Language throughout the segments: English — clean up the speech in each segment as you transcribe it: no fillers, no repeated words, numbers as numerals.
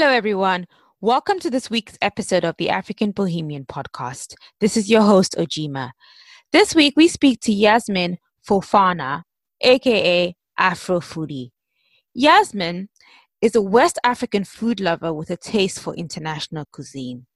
Hello, everyone. Welcome to this week's episode of the African Bohemian podcast. This is your host, Ojima. This week, we speak to Yasmine Fofana, aka Afrofoodie. Yasmine is a West African food lover with a taste for international cuisine.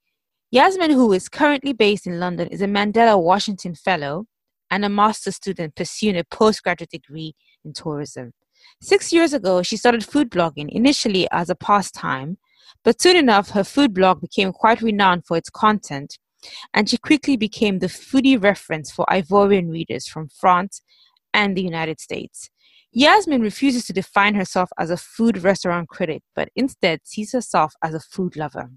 Yasmine, who is currently based in London, is a Mandela Washington Fellow and a master's student pursuing a postgraduate degree in tourism. 6 years ago, she started food blogging, initially as a pastime, but soon enough, her food blog became quite renowned for its content, and she quickly became the foodie reference for Ivorian readers from France and the United States. Yasmine refuses to define herself as a food restaurant critic, but instead sees herself as a food lover.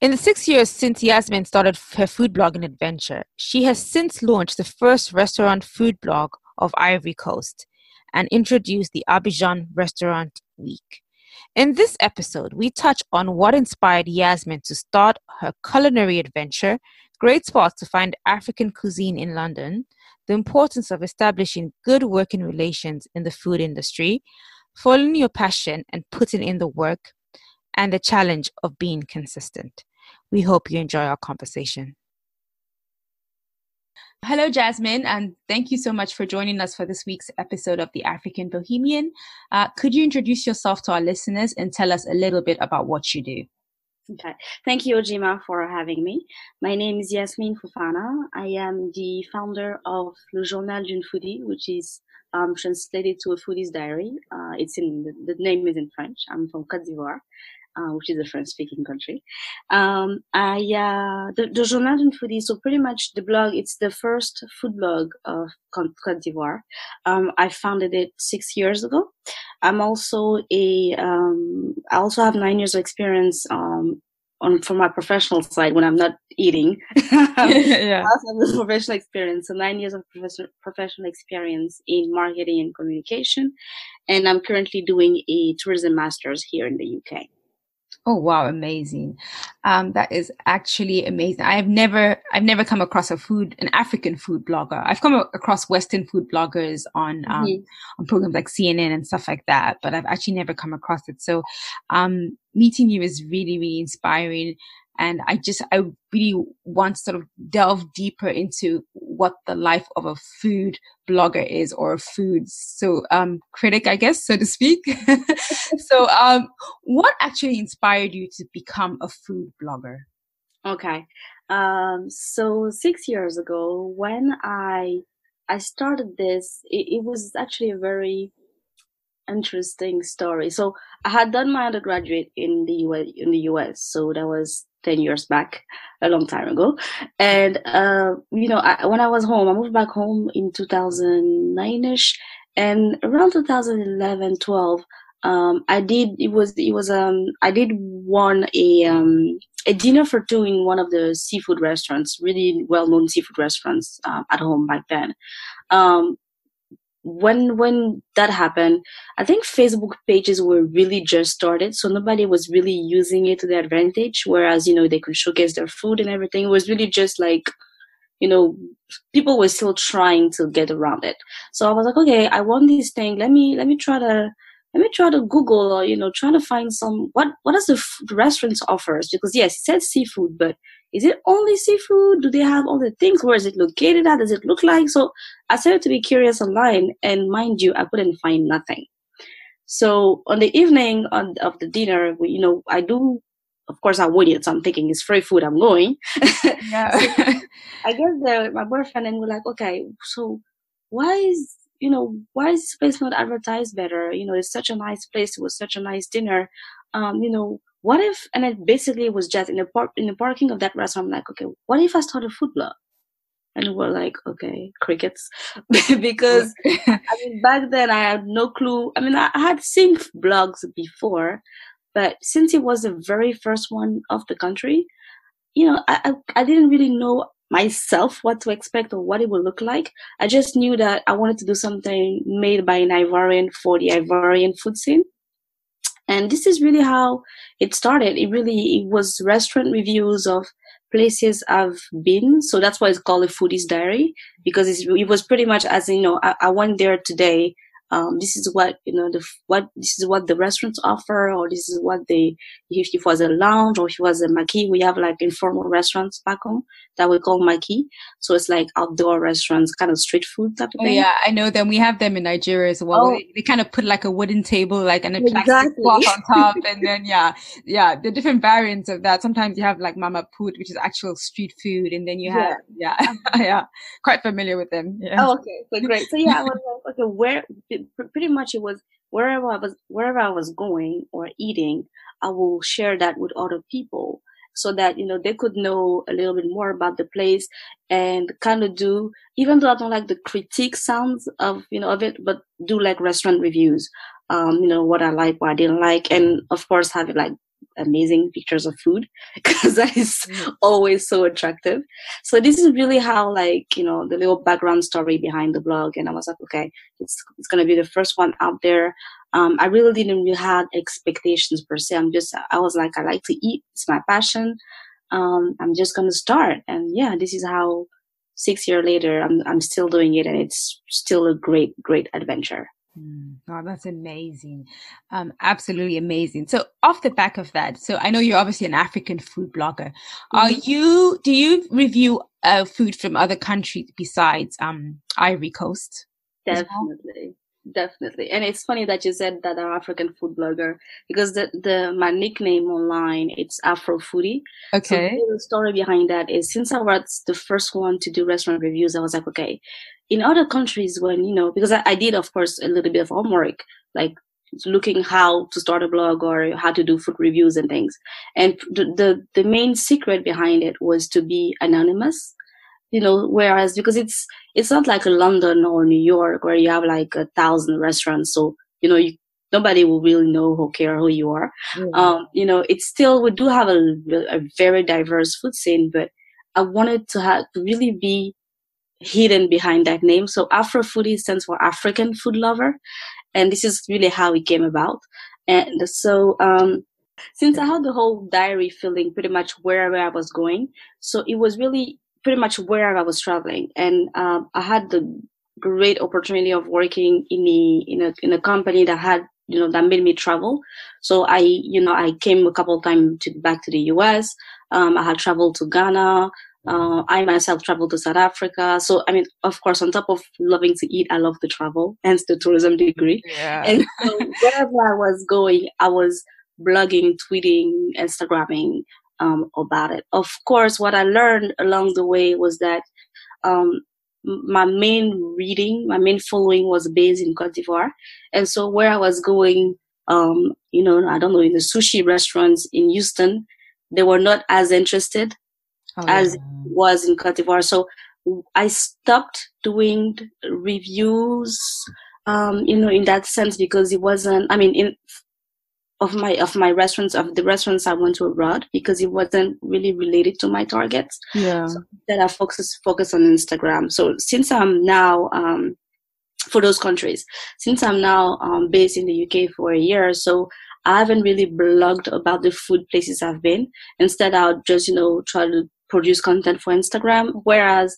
In the 6 years since Yasmine started her food blogging adventure, she has since launched the first restaurant food blog of Ivory Coast and introduced the Abidjan Restaurant Week. In this episode, we touch on what inspired Yasmine to start her culinary adventure, great spots to find African cuisine in London, the importance of establishing good working relations in the food industry, following your passion and putting in the work, and the challenge of being consistent. We hope you enjoy our conversation. Hello, Yasmine, and thank you so much for joining us for this week's episode of The African Bohemian. Could you introduce yourself to our listeners and tell us a little bit about what you do? Okay. Thank you, Ojima, for having me. My name is Yasmine Fofana. I am the founder of Le Journal d'une Foodie, which is translated to a foodie's diary. The name is in French. I'm from Côte d'Ivoire, which is a French-speaking country. The Journal d'une Foodie, so pretty much the blog, it's the first food blog of Côte d'Ivoire. I founded it 6 years ago. I'm also I also have 9 years of experience from my professional side when I'm not eating. Yeah. I also have professional experience, so 9 years of professional experience in marketing and communication. And I'm currently doing a tourism master's here in the UK. Oh wow, amazing! That is actually amazing. I've never come across an African food blogger. I've come across Western food bloggers on programs like CNN and stuff like that, but I've actually never come across it. So, meeting you is really, really inspiring, and I really want to sort of delve deeper into what the life of a food blogger is, or a food critic, I guess, so to speak. So, what actually inspired you to become a food blogger? Okay. So 6 years ago, when I started this, it was actually a very interesting story. So I had done my undergraduate in the US. So that was 10 years back, a long time ago. And, when I moved back home in 2009-ish, and around 2011, 12, I did a dinner for two in one of the seafood restaurants, really well-known seafood restaurants at home back then. When that happened, I think Facebook pages were really just started, so nobody was really using it to their advantage, whereas, they could showcase their food and everything. It was really just like, people were still trying to get around it. So I was like, okay, I want this thing. Let me try to Google or, trying to find what does the restaurants offers? Because yes, it said seafood, but is it only seafood? Do they have all the things? Where is it located at? Does it look like? So I started to be curious online, and mind you, I couldn't find nothing. So on the evening of the dinner, of course I waited. So I'm thinking it's free food. I'm going. Yeah. So I guess my boyfriend and we're like, okay, so why is this place not advertised better? It's such a nice place. It was such a nice dinner. What if, and it basically was just in the parking of that restaurant, I'm like, okay, what if I start a food blog? And we're like, okay, crickets. Because, back then I had no clue. I had seen blogs before, but since it was the very first one of the country, I didn't really know myself what to expect or what it would look like. I just knew that I wanted to do something made by an Ivorian for the Ivorian food scene. And this is really how it started. It was restaurant reviews of places I've been. So that's why it's called a foodie's diary, because it was pretty much as I went there today. this is what, you know, this is what the restaurants offer, or this is what they, if it was a lounge or if it was a maquis, we have like informal restaurants back home that we call maquis. So it's like outdoor restaurants, kind of street food type of thing. Yeah, I know them. We have them in Nigeria as well. Oh. They kind of put like a wooden table, like, and a plastic cloth on top. And then, yeah, the different variants of that. Sometimes you have like mama put, which is actual street food. And then you have, yeah, quite familiar with them. Yeah. Oh, okay. So great. So yeah, I was like, okay, pretty much it was wherever I was going or eating, I will share that with other people so that, you know, they could know a little bit more about the place and kind of do, even though I don't like the critique sounds of, you know, of it, but do like restaurant reviews, you know, what I like, what I didn't like, and of course have it like amazing pictures of food, because that is always so attractive. So this is really how, like, you know, the little background story behind the blog. And I was like, okay, it's gonna be the first one out there. I really didn't really have expectations per se. I was like, I like to eat. It's my passion. I'm just gonna start. And yeah, this is how 6 years later I'm still doing it, and it's still a great adventure. Oh, that's amazing. Absolutely amazing. So off the back of that, so I know you're obviously an African food blogger. Mm-hmm. Do you review food from other countries besides Ivory Coast? Definitely. And it's funny that you said that I'm African food blogger, because my nickname online, it's Afrofoodie. Okay. So the story behind that is, since I was the first one to do restaurant reviews, I was like, okay, in other countries, when, you know, because I did, of course, a little bit of homework, like looking how to start a blog or how to do food reviews and things. And the main secret behind it was to be anonymous. You know, whereas, because it's not like a London or New York where you have like 1,000 restaurants, so, you know, nobody will really know or care who you are. Mm-hmm. You know, it's still, we do have a very diverse food scene, but I wanted to have to really be hidden behind that name. So Afrofoodie stands for African food lover, and this is really how it came about. And so, since I had the whole diary feeling pretty much wherever I was going, so it was really pretty much wherever I was traveling. And I had the great opportunity of working in a company that had, you know, that made me travel. So I came a couple of times back to the US. I had traveled to Ghana. I myself traveled to South Africa. So, I mean, of course, on top of loving to eat, I love to travel, hence the tourism degree. Yeah. And so wherever I was going, I was blogging, tweeting, Instagramming, about it. Of course, what I learned along the way was that my main following was based in Côte d'Ivoire. And so where I was going, you know, I don't know, in the sushi restaurants in Houston, they were not as interested as it was in Côte d'Ivoire. So I stopped doing reviews, you know, in that sense, because it wasn't, I mean, of my restaurants, of the restaurants I went to abroad, because it wasn't really related to my targets. Yeah. So that I focus on Instagram. So since I'm now for those countries, since I'm now based in the UK for a year, so I haven't really blogged about the food places I've been. Instead, I'll just, you know, try to produce content for Instagram. Whereas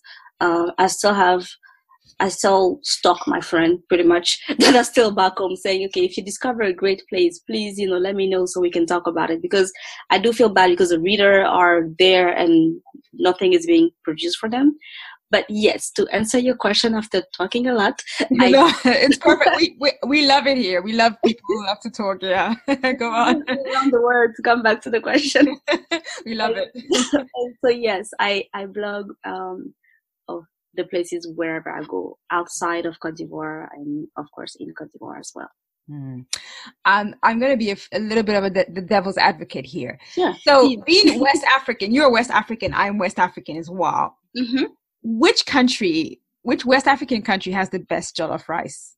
I still stalk my friend pretty much that are still back home, saying, okay, if you discover a great place, please, you know, let me know so we can talk about it, because I do feel bad because the reader are there and nothing is being produced for them. But yes, to answer your question after talking a lot. No, it's perfect. We love it here. We love people who love to talk. Yeah, go on. We love the word to come back to the question. We love it. And so, yes, I blog the places wherever I go outside of Côte d'Ivoire, and of course in Côte d'Ivoire as well. Mm. I'm going to be a little bit of the devil's advocate here. Yeah. So being West African, you're West African, I'm West African as well. Mm-hmm. Which West African country has the best jollof rice?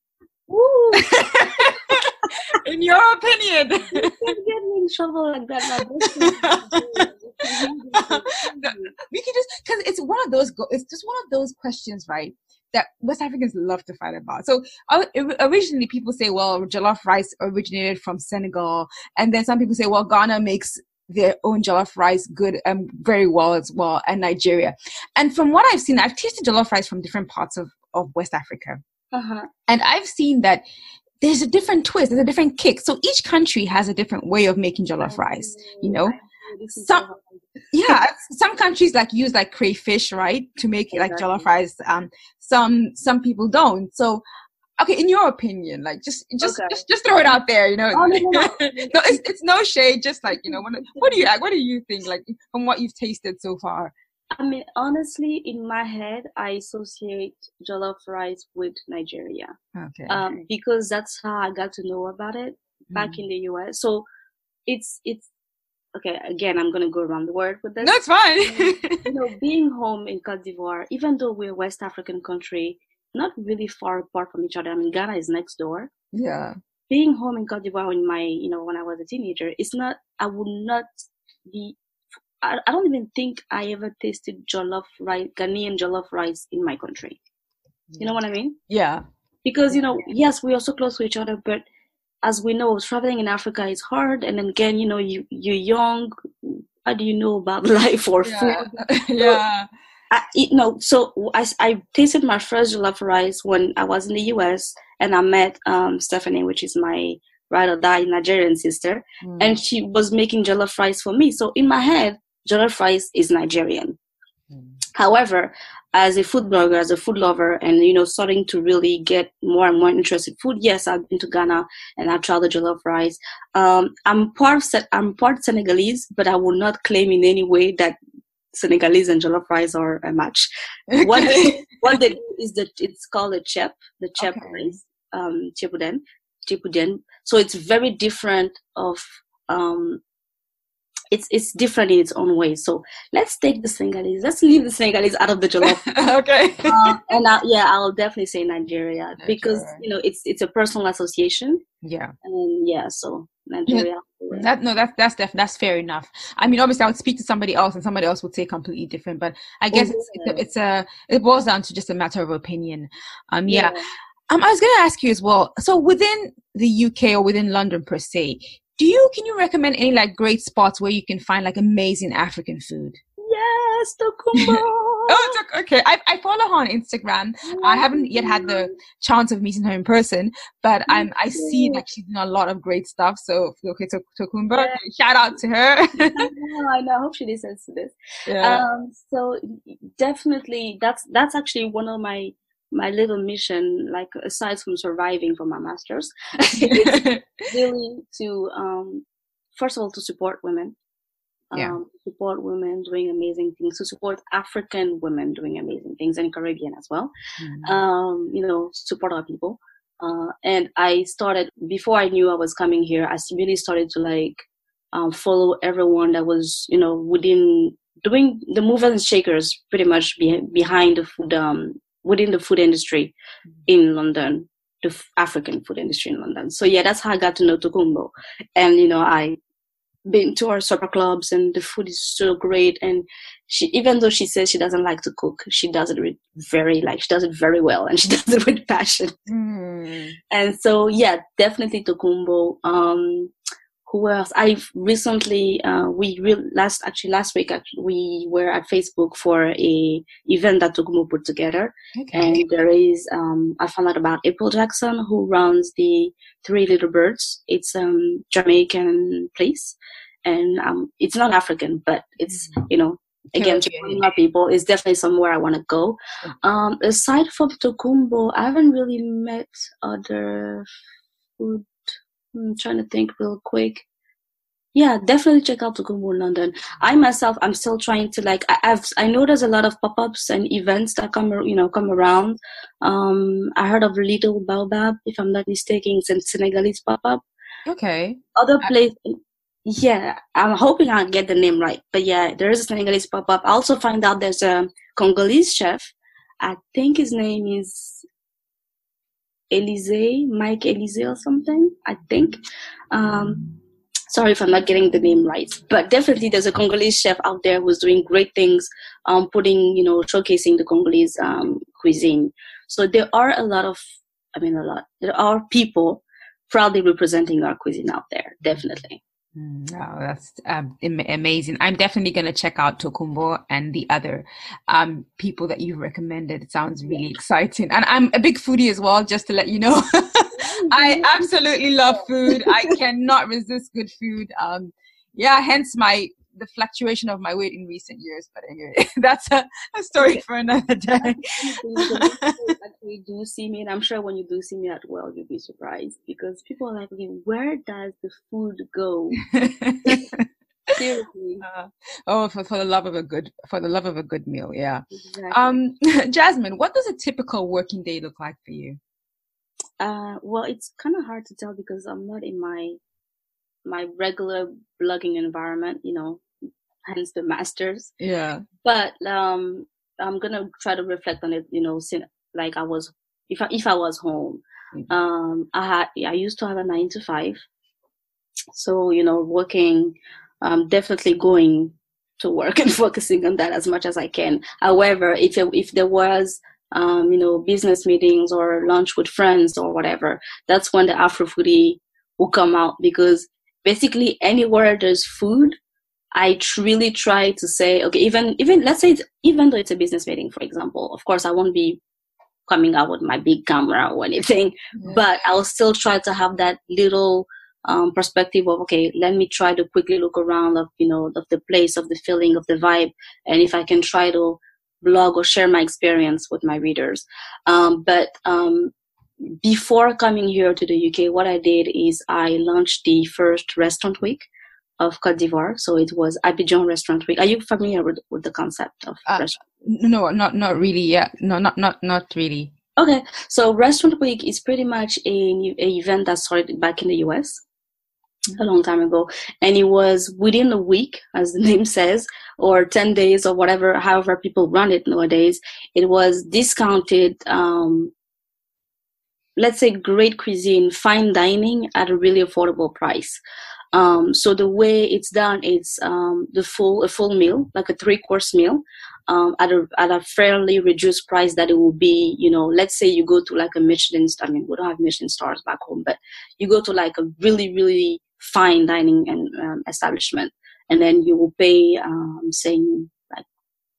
Ooh. In your opinion. You can't get me in trouble like that. We can just, because it's just one of those questions, right, that West Africans love to fight about. So originally people say, well, jollof rice originated from Senegal, and then some people say, well, Ghana makes their own jollof rice good and very well as well, and Nigeria. And from what I've seen, I've tasted jollof rice from different parts of West Africa. And I've seen that there's a different twist, there's a different kick. So each country has a different way of making jollof rice, you know. Some countries like use like crayfish, right, to make like jollof rice. Some people don't. So, okay, in your opinion, like just throw it out there, you know. No, it's no shade. Just like, you know, what do you think? Like from what you've tasted so far. I mean, honestly, in my head, I associate jollof rice with Nigeria. Okay. Because that's how I got to know about it back in the US. So it's okay. Again, I'm gonna go around the world with this. That's fine. You know, being home in Côte d'Ivoire, even though we're a West African country, not really far apart from each other. I mean, Ghana is next door. Yeah. Being home in Côte d'Ivoire when I was a teenager, I don't even think I ever tasted jollof rice, Ghanaian jollof rice in my country. You know what I mean? Yeah. Because, you know, yes, we are so close to each other, but as we know, traveling in Africa is hard. And again, you know, you're young. How do you know about life or food? Yeah. So I tasted my first jollof rice when I was in the US, and I met Stephanie, which is my ride or die Nigerian sister, and she was making jollof rice for me. So in my head, jollof rice is Nigerian. However, as a food blogger, as a food lover, and, you know, starting to really get more and more interested in food, yes, I've been to Ghana and I tried the jollof rice. I'm part Senegalese, but I will not claim in any way that Senegalese and jollof rice are a match. Okay. What they do is that it's called a chep, the chep rice, chepuden. So it's very different it's different in its own way. So let's leave the Senegalese out of the jollof. Okay. I'll definitely say Nigeria, because, you know, it's a personal association. Yeah. And yeah, so Nigeria. Yeah. That's fair enough. I mean, obviously I would speak to somebody else and somebody else would say completely different, but I guess it boils down to just a matter of opinion. I was going to ask you as well. So within the UK or within London per se, can you recommend any like great spots where you can find like amazing African food? Yes, Tokumbo. Oh, okay. I follow her on Instagram. I haven't yet had the chance of meeting her in person, but I see like she's doing a lot of great stuff. So okay, Tokumbo, shout out to her. I know. I hope she listens to this. Yeah. So definitely, that's actually one of my little mission, like aside from surviving for my master's, is really to, first of all, to support women. Support women doing amazing things, to support African women doing amazing things, and Caribbean as well. You know, support our people. And I started, before I knew I was coming here, I really started to like follow everyone that was, you know, within, doing the movers and shakers pretty much behind the food, within the food industry in London, the African food industry in London. So yeah, that's how I got to know Tokumbo. And, you know, I been to our supper clubs and the food is so great. And she, even though she says she doesn't like to cook, she does it very well, and she does it with passion. And so yeah, definitely Tokumbo. Who else? I've recently, last week, we were at Facebook for a event that Tokumbo put together. Okay. And there is, I found out about April Jackson, who runs the Three Little Birds. It's Jamaican place, and it's not African, but it's, you know, again, supporting our people is definitely somewhere I want to go. Aside from Tokumbo, I haven't really met other food. I'm trying to think real quick. Yeah, definitely check out Tokumbo in London. I myself, I'm still trying to like. I know there's a lot of pop-ups and events that come around. I heard of Little Baobab, if I'm not mistaken, it's a Senegalese pop-up. Okay. Other place, yeah. I'm hoping I get the name right, but yeah, there is a Senegalese pop-up. I also find out there's a Congolese chef. I think his name is Mike Elysee or something, I think. Sorry if I'm not getting the name right, but definitely there's a Congolese chef out there who's doing great things, showcasing the Congolese cuisine. So there are people proudly representing our cuisine out there, definitely. Wow, that's amazing. I'm definitely going to check out Tokumbo and the other people that you've recommended. It sounds really exciting. And I'm a big foodie as well, just to let you know. I absolutely love food. I cannot resist good food. Yeah, hence the fluctuation of my weight in recent years. But anyway, that's a story for another day. We do see me, and I'm sure when you do see me at World, you'll be surprised, because people are like, okay, where does the food go? Seriously. For the love of a good meal, yeah. Exactly. Yasmine, what does a typical working day look like for you? Well, it's kind of hard to tell because I'm not in my regular blogging environment, you know, hence the masters. Yeah. But I'm gonna try to reflect on it, you know, since like I was, if I was home, mm-hmm. I used to have a 9-to-5, so you know, working, definitely going to work and focusing on that as much as I can. However, if there was you know, business meetings or lunch with friends or whatever, that's when the Afrofoodie will come out, because basically anywhere there's food, I really try to say, okay, even let's say even though it's a business meeting, for example, of course I won't be coming out with my big camera or anything, yeah. But I'll still try to have that little perspective of, okay, let me try to quickly look around of, you know, of the place, of the feeling, of the vibe, and if I can try to blog or share my experience with my readers. Before coming here to the UK, what I did is I launched the first restaurant week of Côte d'Ivoire. So it was Abidjan Restaurant Week. Are you familiar with the concept of restaurant? No, not really yet. No, not really. Okay. So Restaurant Week is pretty much a event that started back in the US a long time ago. And it was within a week, as the name says, or 10 days or whatever, however people run it nowadays. It was discounted, let's say great cuisine, fine dining at a really affordable price. So the way it's done, it's a full meal, like a 3-course meal, at a fairly reduced price that it will be, you know, let's say you go to like a Michelin star. I mean, we don't have Michelin stars back home, but you go to like a really, really fine dining and establishment, and then you will pay, say, like,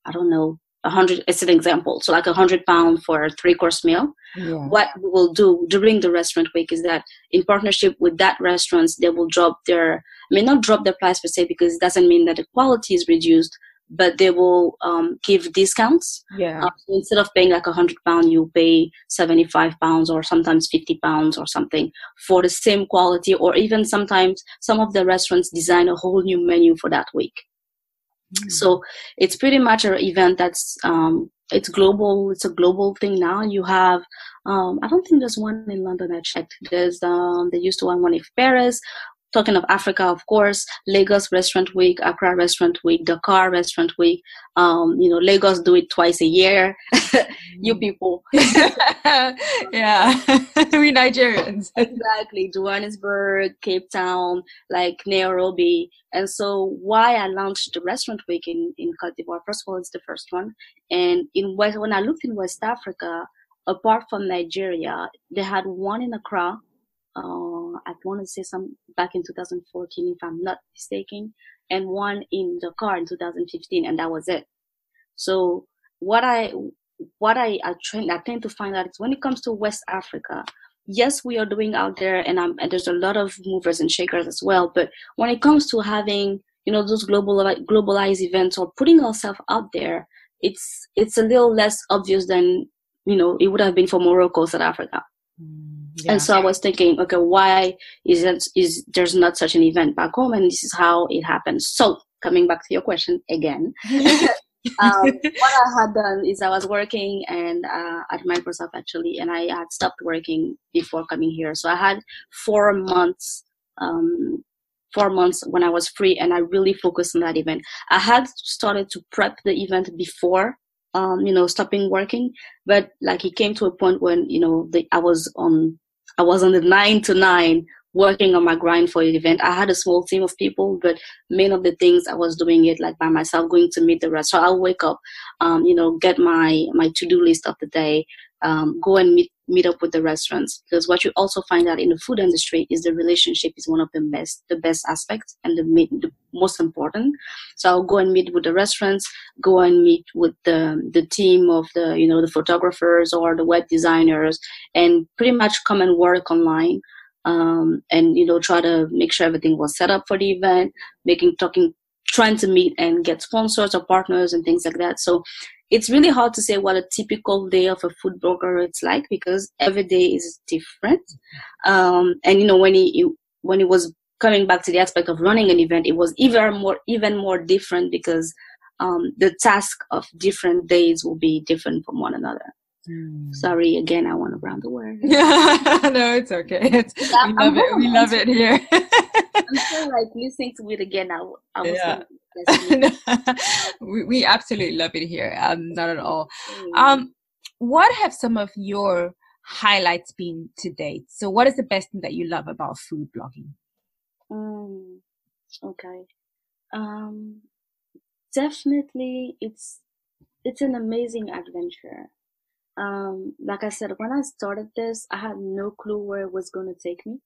I don't know, 100, it's an example, so like £100 for a 3-course meal. Yeah. What we will do during the restaurant week is that in partnership with that restaurants, they will not drop their price per se, because it doesn't mean that the quality is reduced, but they will give discounts. Yeah. So instead of paying like £100, you pay £75 or sometimes £50 or something for the same quality, or even sometimes some of the restaurants design a whole new menu for that week. So it's pretty much an event that's it's global. It's a global thing now. You have I don't think there's one in London. I checked. There's they used to have one in Paris. Talking of Africa, of course, Lagos Restaurant Week, Accra Restaurant Week, Dakar Restaurant Week. You know, Lagos do it twice a year. You people. Yeah. We Nigerians. Exactly. Johannesburg, Cape Town, like Nairobi. And so why I launched the Restaurant Week in Côte d'Ivoire, first of all, it's the first one. And when I looked in West Africa, apart from Nigeria, they had one in Accra. I want to say some back in 2014, if I'm not mistaken, and one in Dakar in 2015, and that was it. So what I tend to find out is when it comes to West Africa, yes, we are doing out there, and there's a lot of movers and shakers as well. But when it comes to having, you know, those globalized events or putting ourselves out there, it's a little less obvious than, you know, it would have been for Morocco, South Africa. Yeah. And so I was thinking, okay, why is there's not such an event back home? And this is how it happened. So coming back to your question again, what I had done is I was working and at Microsoft actually, and I had stopped working before coming here. So I had 4 months. 4 months when I was free, and I really focused on that event. I had started to prep the event before. You know, stopping working, but like it came to a point when, you know, I was on the 9 to 9 working on my grind for the event. I had a small team of people, but many of the things I was doing it like by myself, going to meet the rest. So I'll wake up, you know, get my to-do list of the day, go and meet meet up with the restaurants, because what you also find out in the food industry is the relationship is one of the best aspects and the most important. So I'll go and meet with the restaurants, go and meet with the team of the photographers or the web designers, and pretty much come and work online, and try to make sure everything was set up for the event, trying to meet and get sponsors or partners and things like that. So it's really hard to say what a typical day of a food blogger it's like, because every day is different. And when it was coming back to the aspect of running an event, it was even more different, because the task of different days will be different from one another. Mm. Sorry again, I went around the word. No, it's okay. We love it here. I'm still listening to it again. I was we absolutely love it here. Not at all. What have some of your highlights been to date? So what is the best thing that you love about food blogging? Definitely it's an amazing adventure. Like I said, when I started this, I had no clue where it was going to take me.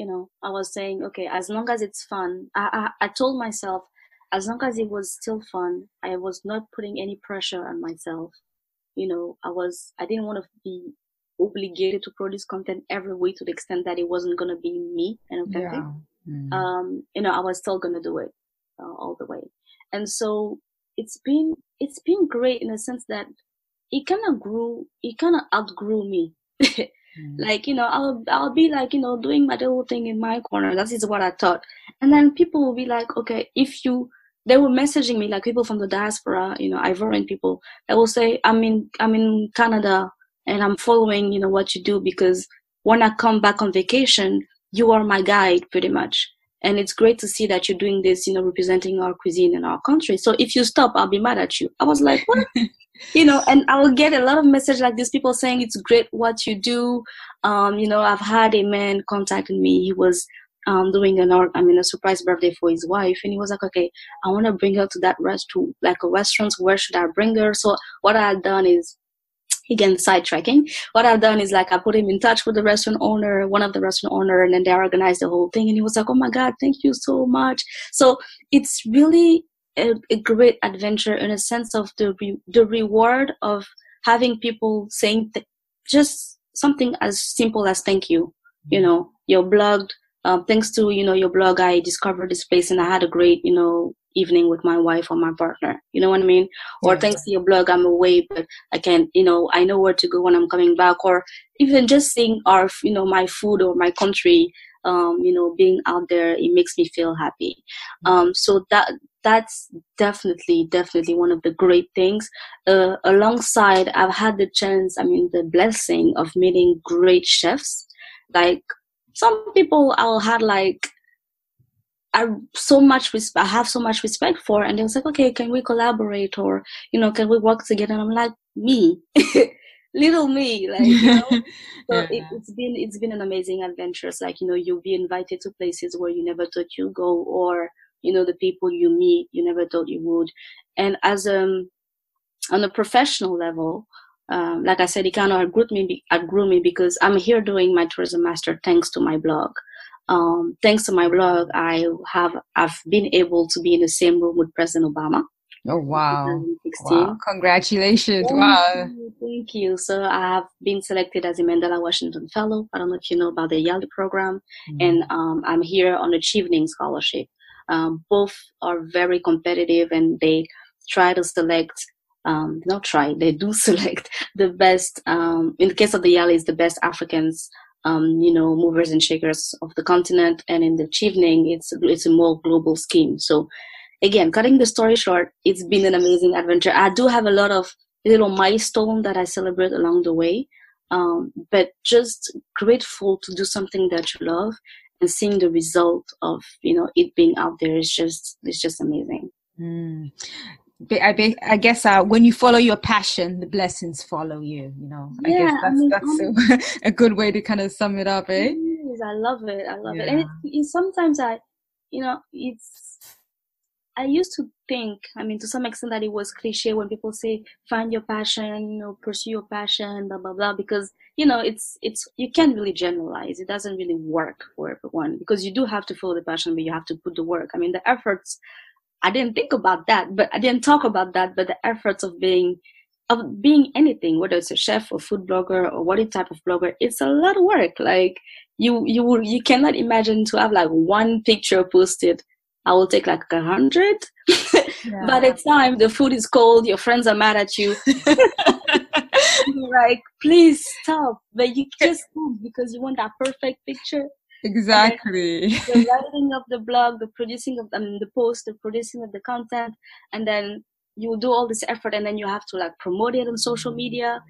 I was saying, okay, as long as it's fun, I told myself, as long as it was still fun, I was not putting any pressure on myself. I didn't want to be obligated to produce content every week to the extent that it wasn't going to be me and authentic. Yeah. Mm-hmm. I was still going to do it all the way. And so it's been great in the sense that it kind of grew, it kind of outgrew me. I'll be doing my little thing in my corner. That is what I thought. And then people will be like, okay, they were messaging me, like people from the diaspora, Ivorian people, that will say, I'm in Canada and I'm following, what you do, because when I come back on vacation, you are my guide pretty much. And it's great to see that you're doing this, representing our cuisine and our country. So if you stop, I'll be mad at you. I was like, what? And I will get a lot of messages like this, people saying it's great what you do. I've had a man contacting me. He was doing a surprise birthday for his wife, and he was like, okay, I want to bring her to that restaurant. Where should I bring her? So what I've done is, again, sidetracking. What I've done is I put him in touch with the restaurant owner, one of the restaurant owner, and then they organized the whole thing. And he was like, oh my God, thank you so much. So it's really a great adventure in a sense of the reward of having people saying just something as simple as thank you. Your blog, thanks to, your blog, I discovered this place and I had a great, evening with my wife or my partner, you know what I mean? Or thanks to your blog, I'm away, but I can, I know where to go when I'm coming back. Or even just seeing our, my food or my country, being out there, it makes me feel happy. So that's definitely one of the great things. Alongside, I've had the chance, the blessing of meeting great chefs. Like some people I'll had I have so much respect for, and they was like, okay, can we collaborate, or can we work together? And I'm like, me, little me, So it's been an amazing adventure. It's you'll be invited to places where you never thought you'd go, or the people you meet you never thought you would. And as on a professional level, like I said, it kind of outgrew me because I'm here doing my tourism master thanks to my blog. Thanks to my blog, I've been able to be in the same room with President Obama. Oh, wow. In 2016. Wow. Congratulations. Thank you. So I have been selected as a Mandela Washington Fellow. I don't know if you know about the YALI program. Mm-hmm. And I'm here on the Chevening Scholarship. Both are very competitive, and they try to select they do select the best, in the case of the YALI, the best Africans, movers and shakers of the continent. And in the Chevening, it's a more global scheme. So again, cutting the story short, it's been an amazing adventure. I do have a lot of little milestones that I celebrate along the way, but just grateful to do something that you love and seeing the result of, it being out there is just amazing. Mm. I guess when you follow your passion, the blessings follow you, I guess that's a good way to kind of sum it up, eh? It is. I love it. And sometimes it's I used to think, I mean, to some extent, that it was cliche when people say, find your passion, you know, pursue your passion, blah, blah, blah, because, you know, it's you can't really generalize. It doesn't really work for everyone because you do have to follow the passion, but you have to put the work. I mean, the efforts, I didn't think about that, but I didn't talk about that, but the efforts of being anything, whether it's a chef or food blogger or what type of blogger, it's a lot of work. Like you cannot imagine to have like one picture posted. I will take like 100. Yeah. By the time the food is cold, your friends are mad at you. You're like, please stop. But you just can't because you want that perfect picture. Exactly. The writing of the blog, the producing of the post, the producing of the content, and then you do all this effort, and then you have to like promote it on social media.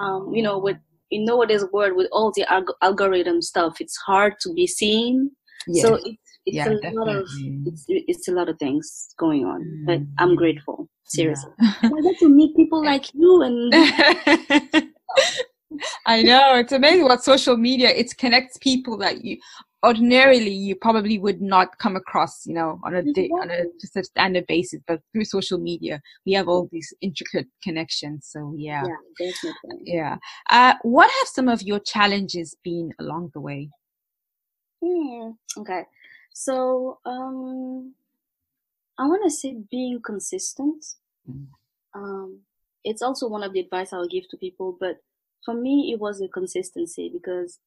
You know, with in nowadays world with all the algorithm stuff, it's hard to be seen. Yes. So it's a lot of things going on. Mm. But I'm grateful, seriously. Yeah. I get to meet people like you and. I know, it's amazing what social media, it connects people that you ordinarily you probably would not come across, you know, on a standard basis, but through social media we have all these intricate connections. So yeah, definitely. Yeah. What have some of your challenges been along the way? Okay, so I want to say being consistent. It's also one of the advice I'll give to people, but for me, it was the consistency because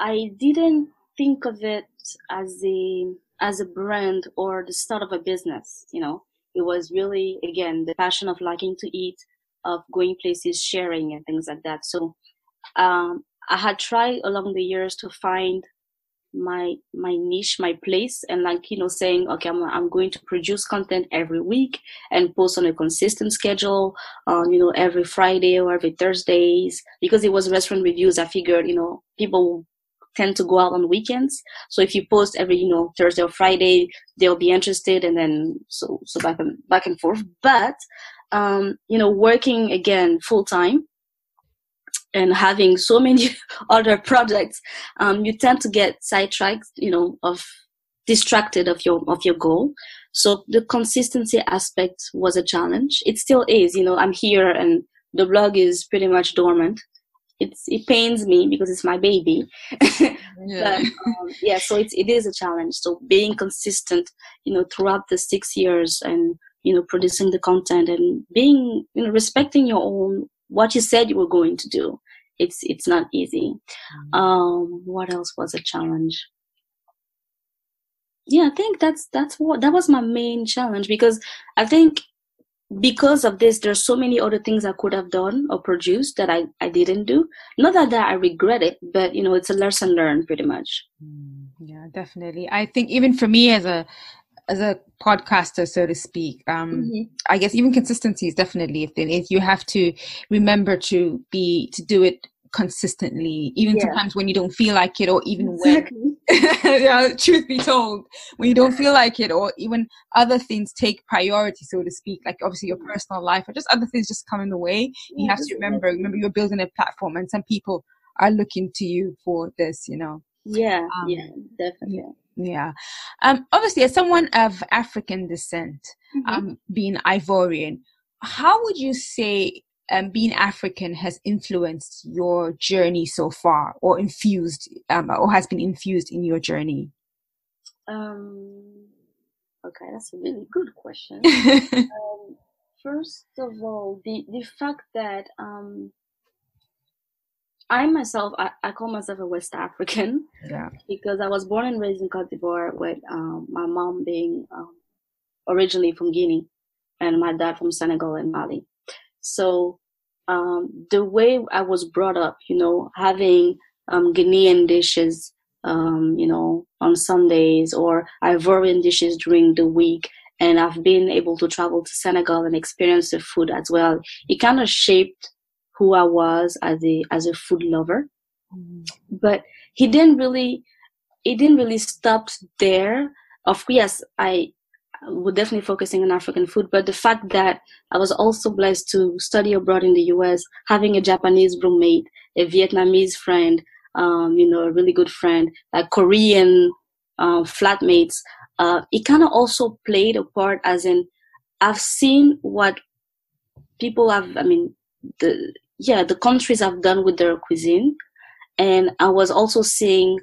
I didn't think of it as a brand or the start of a business. You know, it was really, again, the passion of liking to eat, of going places, sharing and things like that. So I had tried along the years to find my niche, my place, and like, you know, saying, okay, I'm going to produce content every week and post on a consistent schedule, you know, every Friday or every Thursdays, because it was restaurant reviews. I figured, you know, people tend to go out on weekends, so if you post every, you know, Thursday or Friday, they'll be interested, and then so back and forth. But you know, working again full time and having so many other projects, you tend to get sidetracked, you know, of distracted of your goal. So the consistency aspect was a challenge. It still is, you know. I'm here and the blog is pretty much dormant. It pains me because it's my baby. Yeah. But, yeah, so it is a challenge. So being consistent, you know, throughout the 6 years, and you know, producing the content and being, you know, respecting your own. What you said you were going to do, it's not easy. What else was a challenge? Yeah, I think that was my main challenge, because I think because of this, there's so many other things I could have done or produced that I didn't do. Not that I regret it, but you know, it's a lesson learned pretty much. Yeah, definitely. I think even for me as a podcaster, so to speak, I guess even consistency is definitely a thing. If you have to remember to do it consistently, even sometimes when you don't feel like it, or even when, yeah, truth be told, when you don't feel like it, or even other things take priority, so to speak, like obviously your personal life or just other things just come in the way. You have to remember you're building a platform, and some people are looking to you for this, you know. Yeah, yeah, definitely. Yeah. Yeah. Obviously, as someone of African descent, being Ivorian, how would you say being African has influenced your journey so far, or has been infused in your journey? Okay, that's a really good question. First of all, the fact that I myself, I call myself a West African, because I was born and raised in Côte d'Ivoire, with my mom being originally from Guinea and my dad from Senegal and Mali. So the way I was brought up, you know, having Guinean dishes, you know, on Sundays, or Ivorian dishes during the week, and I've been able to travel to Senegal and experience the food as well. It kind of shaped who I was as a food lover. But it didn't really stop there. Of course, I was definitely focusing on African food, but the fact that I was also blessed to study abroad in the US, having a Japanese roommate, a Vietnamese friend, you know, a really good friend, like Korean flatmates, it kind of also played a part, as in I've seen what people have, I mean, the countries have done with their cuisine. And I was also seeing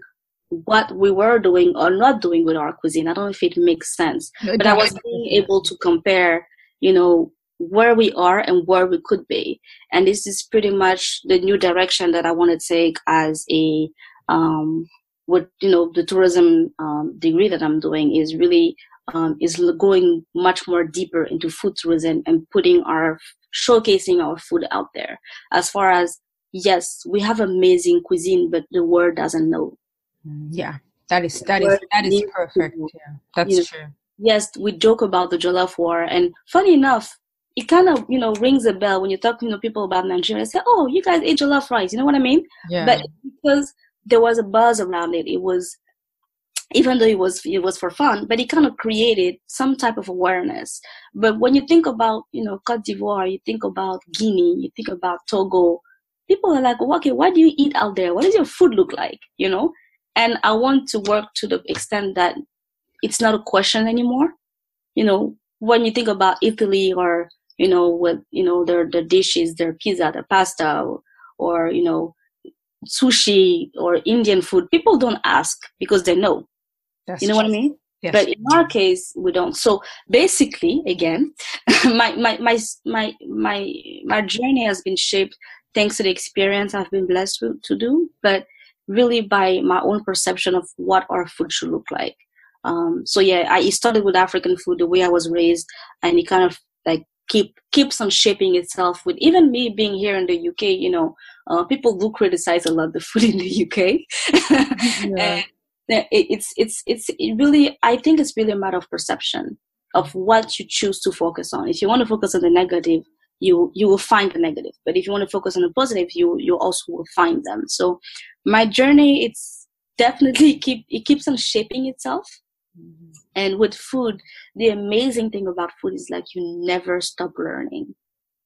what we were doing or not doing with our cuisine. I don't know if it makes sense, but I was being able to compare, you know, where we are and where we could be. And this is pretty much the new direction that I want to take as a, with, you know, the tourism degree that I'm doing is really, is going much more deeper into food tourism and putting our, showcasing our food out there. As far as, yes, we have amazing cuisine, but the world doesn't know. Yeah, that is perfect. Yeah, that's true. Yes, we joke about the Jollof War, and funny enough, it kind of, you know, rings a bell when you talk to, you know, people about Nigeria. Say, oh, you guys ate Jollof rice. You know what I mean? Yeah. But because there was a buzz around it, it was, even though it was for fun, but it kind of created some type of awareness. But when you think about, you know, Côte d'Ivoire, you think about Guinea, you think about Togo. People are like, well, okay, what do you eat out there? What does your food look like? You know. And I want to work to the extent that it's not a question anymore. You know, when you think about Italy or, you know, with, you know, their dishes, their pizza, their pasta, or, you know, sushi or Indian food, people don't ask because they know. That's you know true. What I mean? Yes. But in our case, we don't. So basically, again, my journey has been shaped thanks to the experience I've been blessed to do, but really by my own perception of what our food should look like. So yeah, I started with African food, the way I was raised, and it kind of like keeps on shaping itself with even me being here in the UK, you know, people do criticize a lot the food in the UK. Yeah. And it really, I think it's really a matter of perception of what you choose to focus on. If you want to focus on the negative, you will find the negative. But if you want to focus on the positive, you also will find them. So my journey, it's definitely keeps on shaping itself. Mm-hmm. And with food, the amazing thing about food is like you never stop learning.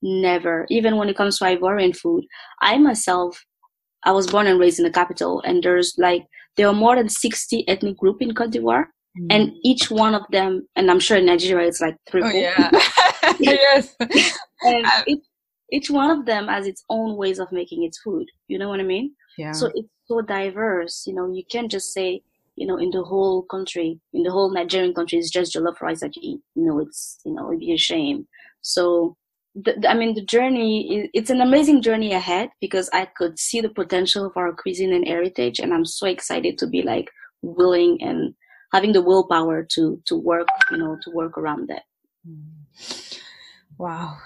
Never. Even when it comes to Ivorian food, I myself, I was born and raised in the capital, and there are more than 60 ethnic groups in Côte d'Ivoire. Mm-hmm. And each one of them, and I'm sure in Nigeria it's like 3 or 4. Oh, yeah. Yes. And each one of them has its own ways of making its food. You know what I mean? Yeah. So it's so diverse. You know, you can't just say, you know, in the whole Nigerian country, it's just jollof rice that you eat. You know, it's, you know, it'd be a shame. So, the journey, it's an amazing journey ahead because I could see the potential of our cuisine and heritage. And I'm so excited to be like willing and having the willpower to work around that. Mm. Wow.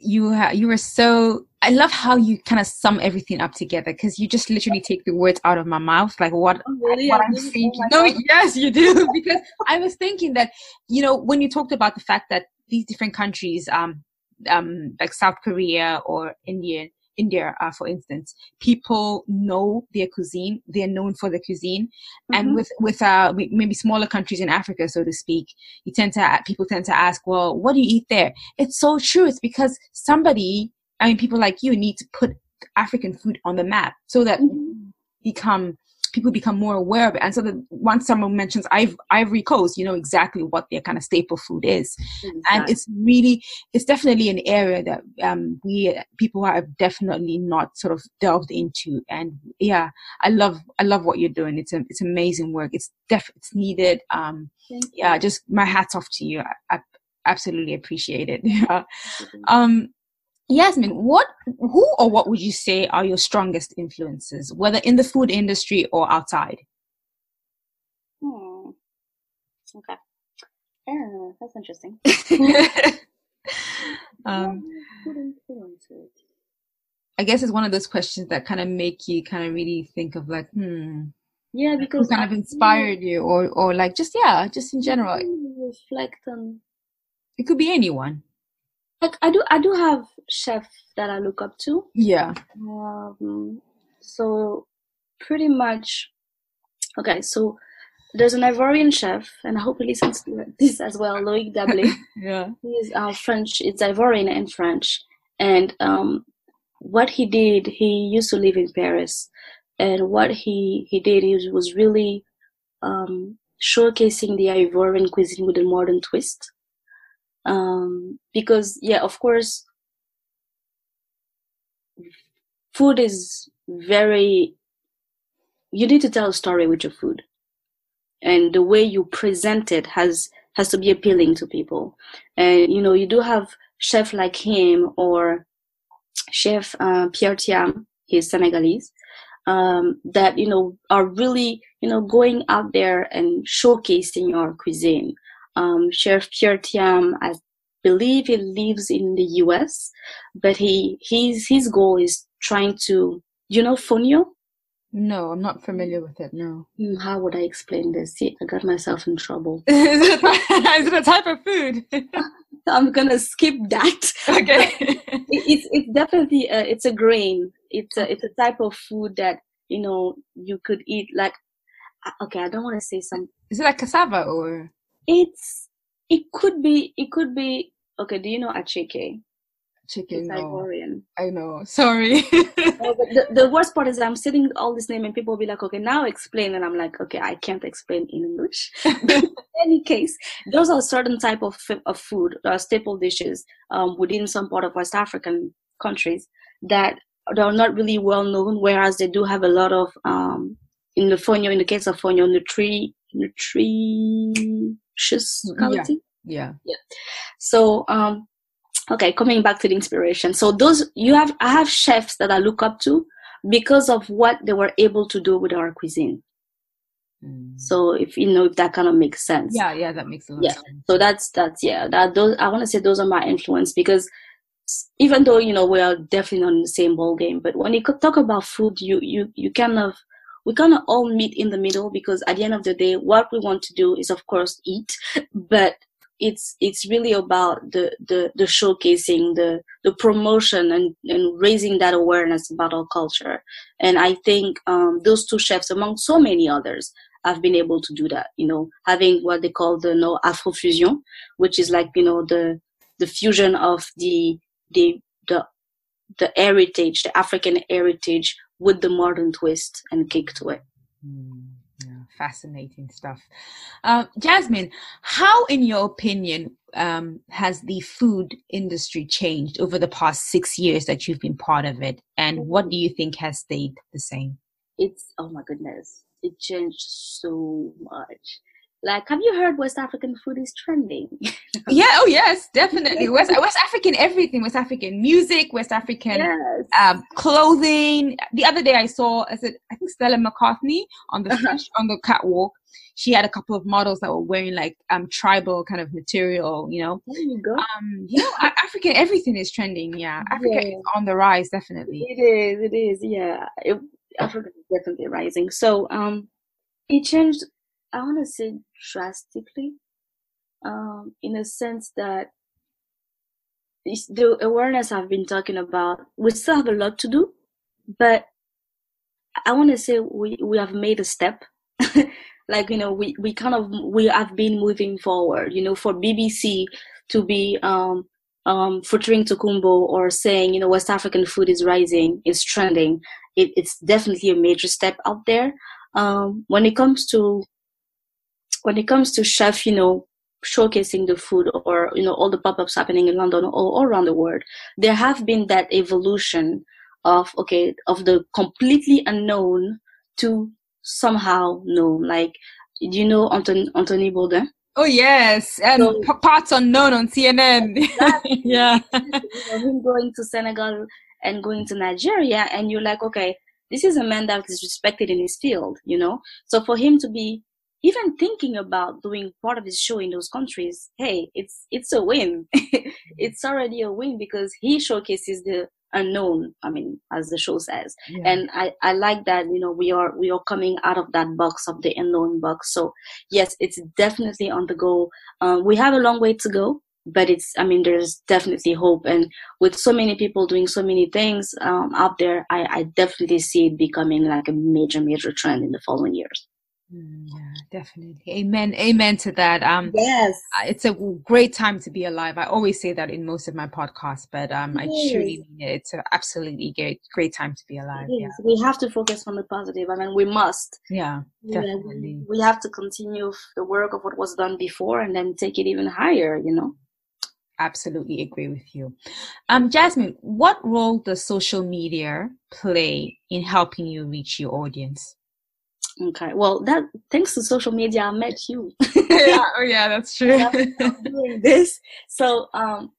You were so, I love how you kind of sum everything up together, because you just literally take the words out of my mouth, like what I'm thinking. No, yes, you do. Because I was thinking that, you know, when you talked about the fact that these different countries, like South Korea or India, for instance, people know their cuisine. They're known for the cuisine. Mm-hmm. And with maybe smaller countries in Africa, so to speak, people tend to ask, well, what do you eat there? It's so true. It's because people like you need to put African food on the map so that mm-hmm. People become more aware of it. And so that once someone mentions Ivory Coast, you know exactly what their kind of staple food is. Exactly. And it's definitely an area that people have definitely not sort of delved into. And yeah, I love what you're doing. It's amazing work. It's needed. Yeah, just my hat's off to you. I absolutely appreciate it. Yeah. Mm-hmm. Yasmine, what would you say are your strongest influences, whether in the food industry or outside? Okay. Yeah, that's interesting. I guess it's one of those questions that kind of make you kind of really think of like, yeah, because who kind of inspired you or like just in general. Reflect on. It could be anyone. Like I do have chefs that I look up to. Yeah. So pretty much, okay. So there's an Ivorian chef, and I hope he listens to this as well, Loïc Dablé. Yeah. He's French. It's Ivorian and French. And what he did, he used to live in Paris, and what he did, he was really showcasing the Ivorian cuisine with a modern twist. Because, yeah, of course, food is very, you need to tell a story with your food. And the way you present it has to be appealing to people. And, you know, you do have chefs like him or Chef Pierre Thiam, he's Senegalese, that, you know, are really, you know, going out there and showcasing your cuisine. Chef Pierre Thiam, I believe he lives in the US, but his goal is trying to, you know, Fonio? No, I'm not familiar with it, no. How would I explain this? See, I got myself in trouble. Is it a type of food? I'm going to skip that. Okay. It's definitely, it's a grain. It's a type of food that, you know, you could eat like, okay, I don't want to say something. Is it like cassava or? It could be, okay, do you know Attiéké? Chicken, it's Ivorian. I know. Sorry. The worst part is I'm sitting all this name and people will be like, okay, now explain. And I'm like, okay, I can't explain in English. In any case, those are certain type of food, staple dishes within some part of West African countries that are not really well known, whereas they do have a lot of, in the case of Fonio, nutritious quality. Yeah. So, okay, coming back to the inspiration. So those I have chefs that I look up to because of what they were able to do with our cuisine. Mm. So if that kind of makes sense. Yeah, that makes a lot of sense. So those I want to say those are my influence, because even though, you know, we are definitely not in the same ball game, but when you talk about food, you we kind of all meet in the middle, because at the end of the day, what we want to do is of course eat, but it's really about the showcasing, the promotion and raising that awareness about our culture. And I think those two chefs, among so many others, have been able to do that, you know, having what they call the Afrofusion, which is like, you know, the fusion of the heritage, the African heritage with the modern twist and kick to it. Mm. Fascinating stuff. Yasmine, how, in your opinion, has the food industry changed over the past 6 years that you've been part of it? And what do you think has stayed the same? Oh my goodness, it changed so much. Like, have you heard West African food is trending? Yeah, oh yes, definitely. West African everything, West African music, West African clothing. The other day I think Stella McCartney on the catwalk. She had a couple of models that were wearing like tribal kind of material, you know. There you go. African everything is trending, yeah. Africa is on the rise, definitely. It is, yeah. Africa is definitely rising. So it changed, I want to say, drastically, in a sense that the awareness I've been talking about, we still have a lot to do, but I want to say we have made a step. Like, you know, we have been moving forward, you know, for BBC to be featuring Tokumbo or saying, you know, West African food is rising, it's trending. It's definitely a major step out there. When it comes to chef, you know, showcasing the food or, you know, all the pop-ups happening in London or all around the world, there have been that evolution of the completely unknown to somehow known. Like, do you know Anthony Bourdain? Oh, yes. And Parts Unknown on CNN. Exactly. Yeah. You know, him going to Senegal and going to Nigeria, and you're like, okay, this is a man that is respected in his field, you know? So for him to be even thinking about doing part of his show in those countries, hey, it's a win. It's already a win because he showcases the unknown, I mean, as the show says. Yeah. And I like that, you know, we are coming out of that box, of the unknown box. So yes, it's definitely on the go. We have a long way to go, but there's definitely hope. And with so many people doing so many things out there, I definitely see it becoming like a major, major trend in the following years. Yeah, definitely. Amen. Amen to that. Yes. It's a great time to be alive. I always say that in most of my podcasts, but I truly mean it. It's an absolutely great time to be alive. Yeah. We have to focus on the positive. I mean, we must. Yeah, definitely. You know, we have to continue the work of what was done before and then take it even higher, you know. Absolutely agree with you. Yasmine, what role does social media play in helping you reach your audience? Okay, well, that thanks to social media, I met you. yeah, that's true. I'm doing this. So, I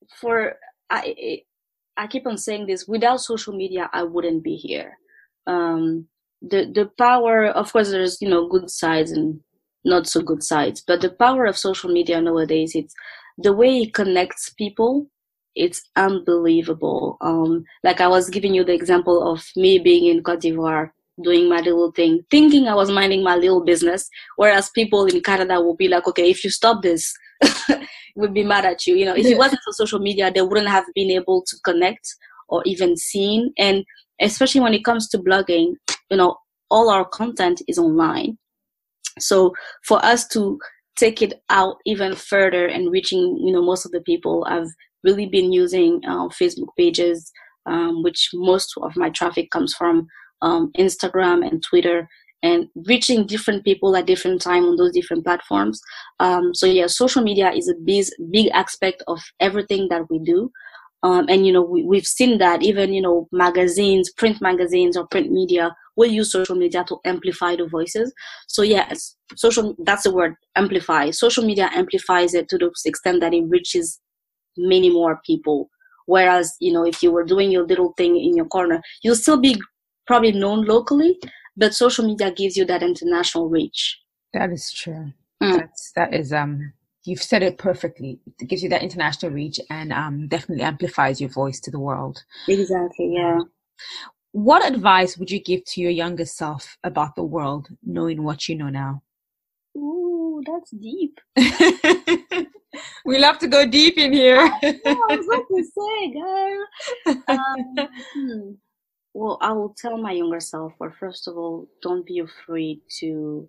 keep on saying this, without social media, I wouldn't be here. The power, of course, there's, you know, good sides and not so good sides, but the power of social media nowadays, it's the way it connects people. It's unbelievable. Like I was giving you the example of me being in Côte d'Ivoire, doing my little thing, thinking I was minding my little business, whereas people in Canada would be like, okay, if you stop this, we'd be mad at you. You know, if it wasn't for social media, they wouldn't have been able to connect or even seen. And especially when it comes to blogging, you know, all our content is online. So for us to take it out even further and reaching, you know, most of the people, I've really been using Facebook pages, which most of my traffic comes from. Instagram and Twitter, and reaching different people at different time on those different platforms. So yeah, social media is a big aspect of everything that we do. And you know, we've seen that even, you know, magazines, print magazines or print media will use social media to amplify the voices. So yeah, that's the word, amplify. Social media amplifies it to the extent that it reaches many more people. Whereas, you know, if you were doing your little thing in your corner, you'll still be probably known locally, but social media gives you that international reach. That is true. That is you've said it perfectly. It gives you that international reach and definitely amplifies your voice to the world. Exactly. Yeah. What advice would you give to your younger self about the world, knowing what you know now? Ooh, that's deep. We love to go deep in here. I was about to say, girl. Well, I will tell my younger self, well, first of all, don't be afraid to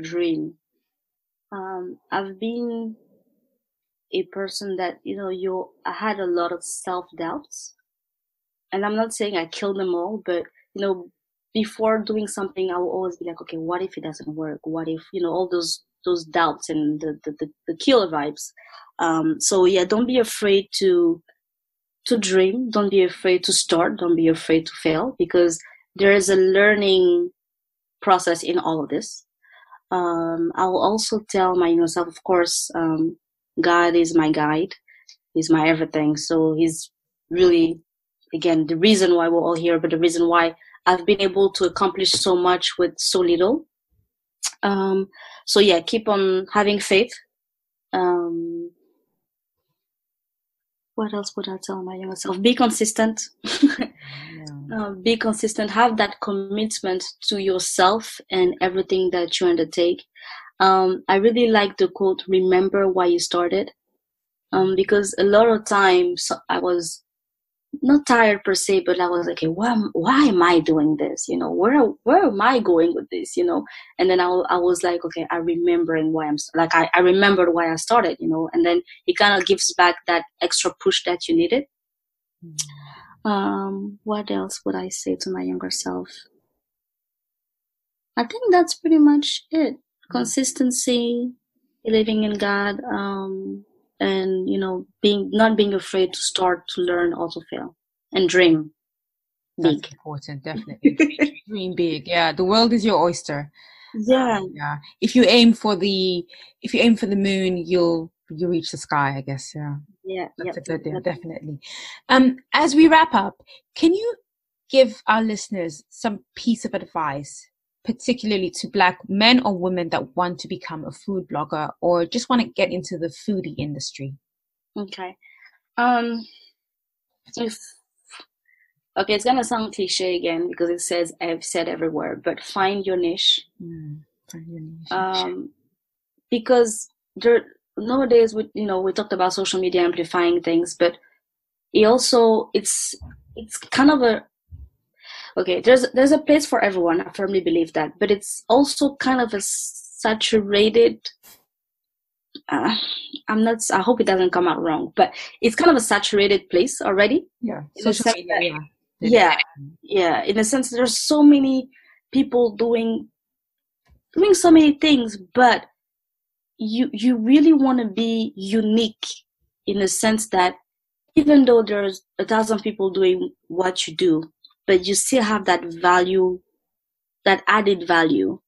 dream. I've been a person that, you know, I had a lot of self-doubts, and I'm not saying I killed them all, but, you know, before doing something, I will always be like, okay, what if it doesn't work? What if, you know, all those doubts and the killer vibes. So yeah, don't be afraid to dream, don't be afraid to start, don't be afraid to fail, because there is a learning process in all of this. I will also tell my inner self, of course, God is my guide, He's my everything. So He's really, again, the reason why we're all here, but the reason why I've been able to accomplish so much with so little. So yeah, keep on having faith. What else would I tell my younger self? Be consistent. Be consistent. Have that commitment to yourself and everything that you undertake. I really like the quote, remember why you started. Because a lot of times I was not tired per se, but I was like, okay, why am I doing this? You know, where am I going with this? You know? And then I was like, okay, I'm remembering why I remembered why I started, you know, and then it kind of gives back that extra push that you needed. What else would I say to my younger self? I think that's pretty much it. Consistency, believing in God, and, you know, not being afraid to start, to learn, or to fail, and dream big. That's important, definitely. Dream big. Yeah, the world is your oyster. Yeah, yeah. If you aim for the moon, you reach the sky, I guess. Yeah. Yeah. That's a good idea, definitely. As we wrap up, can you give our listeners some piece of advice, particularly to Black men or women that want to become a food blogger or just want to get into the foodie industry? Okay. Okay, it's going to sound cliche again because it says I've said everywhere, but find your niche. Find your niche. Because nowadays, we talked about social media amplifying things, but it also, it's kind of okay, there's a place for everyone. I firmly believe that, but it's also kind of a saturated. I'm not. I hope it doesn't come out wrong, but it's kind of a saturated place already. Yeah, social media. Yeah. In a sense, there's so many people doing so many things, but you really want to be unique in the sense that even though there's 1,000 people doing what you do, but you still have that value, that added value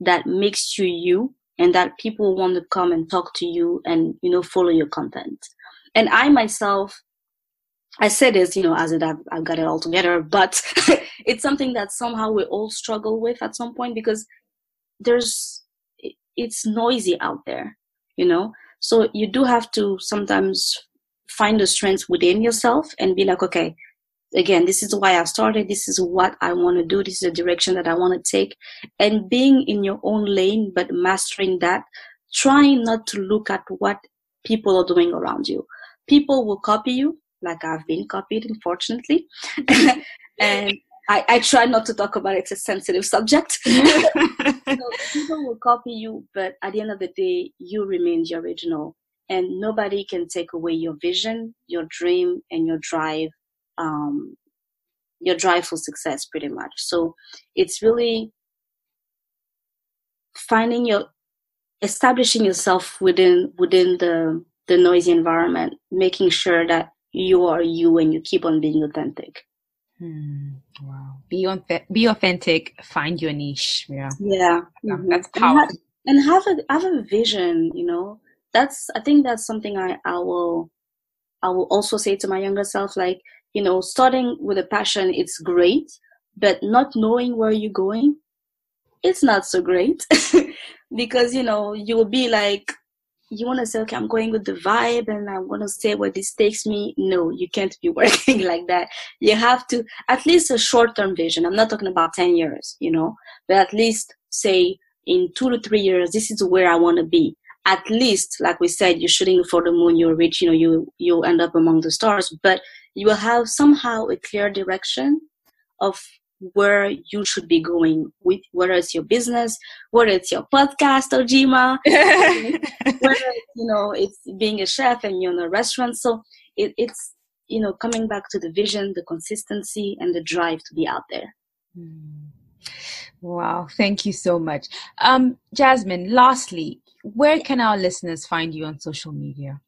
that makes you you, and that people want to come and talk to you and, you know, follow your content. And I myself, I say this, you know, as if I've got it all together, but it's something that somehow we all struggle with at some point because it's noisy out there, you know? So you do have to sometimes find the strength within yourself and be like, okay, again, this is why I started. This is what I want to do. This is the direction that I want to take. And being in your own lane, but mastering that, trying not to look at what people are doing around you. People will copy you, like I've been copied, unfortunately. And I try not to talk about it. It's a sensitive subject. So people will copy you, but at the end of the day, you remain the original. And nobody can take away your vision, your dream, and your drive for success, pretty much. So it's really establishing yourself within the noisy environment, making sure that you are you and you keep on being authentic. Wow. Be authentic, find your niche. Yeah. Mm-hmm. That's powerful. And have a vision, you know. I think that's something I will also say to my younger self, like, you know, starting with a passion, it's great, but not knowing where you're going, it's not so great. Because, you know, you will be like, you want to say, okay, I'm going with the vibe and I want to say where this takes me. No, you can't be working like that. You have to, at least a short-term vision. I'm not talking about 10 years, you know, but at least say in 2 to 3 years, this is where I want to be. At least, like we said, you're shooting for the moon, you'll reach, you know, you'll end up among the stars, but you will have somehow a clear direction of where you should be going with, whether it's your business, whether it's your podcast, Ojima, whether, you know, it's being a chef and you're in a restaurant. So it's, you know, coming back to the vision, the consistency, and the drive to be out there. Wow. Thank you so much. Yasmine, lastly, where can our listeners find you on social media?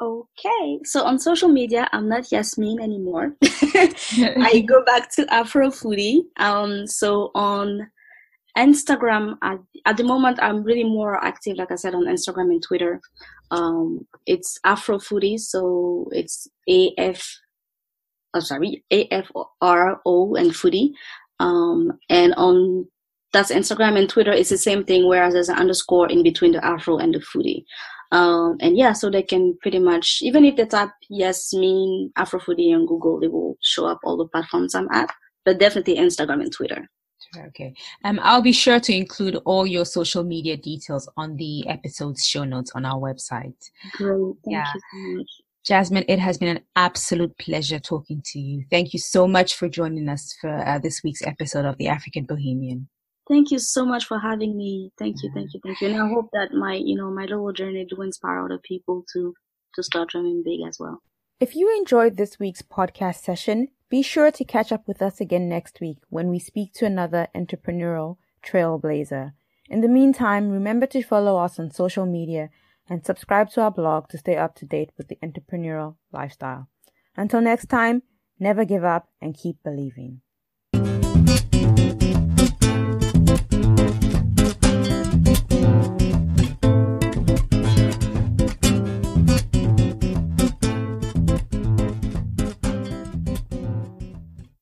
Okay, so on social media, I'm not Yasmine anymore. I go back to Afrofoodie. So on Instagram, at the moment, I'm really more active, like I said, on Instagram and Twitter. It's Afrofoodie, so it's AFRO and Foodie. And on that's Instagram and Twitter, it's the same thing, whereas there's an underscore in between the Afro and the Foodie. And yeah, so they can pretty much, even if they type Yasmine Afrofoodie on Google, they will show up all the platforms I'm at, but definitely Instagram and Twitter. Okay. I'll be sure to include all your social media details on the episode's show notes on our website. Great. Thank you so much. Yasmine, it has been an absolute pleasure talking to you. Thank you so much for joining us for this week's episode of The African Bohemian. Thank you so much for having me. Thank you. And I hope that my little journey do inspire other people to start dreaming big as well. If you enjoyed this week's podcast session, be sure to catch up with us again next week when we speak to another entrepreneurial trailblazer. In the meantime, remember to follow us on social media and subscribe to our blog to stay up to date with the entrepreneurial lifestyle. Until next time, never give up and keep believing.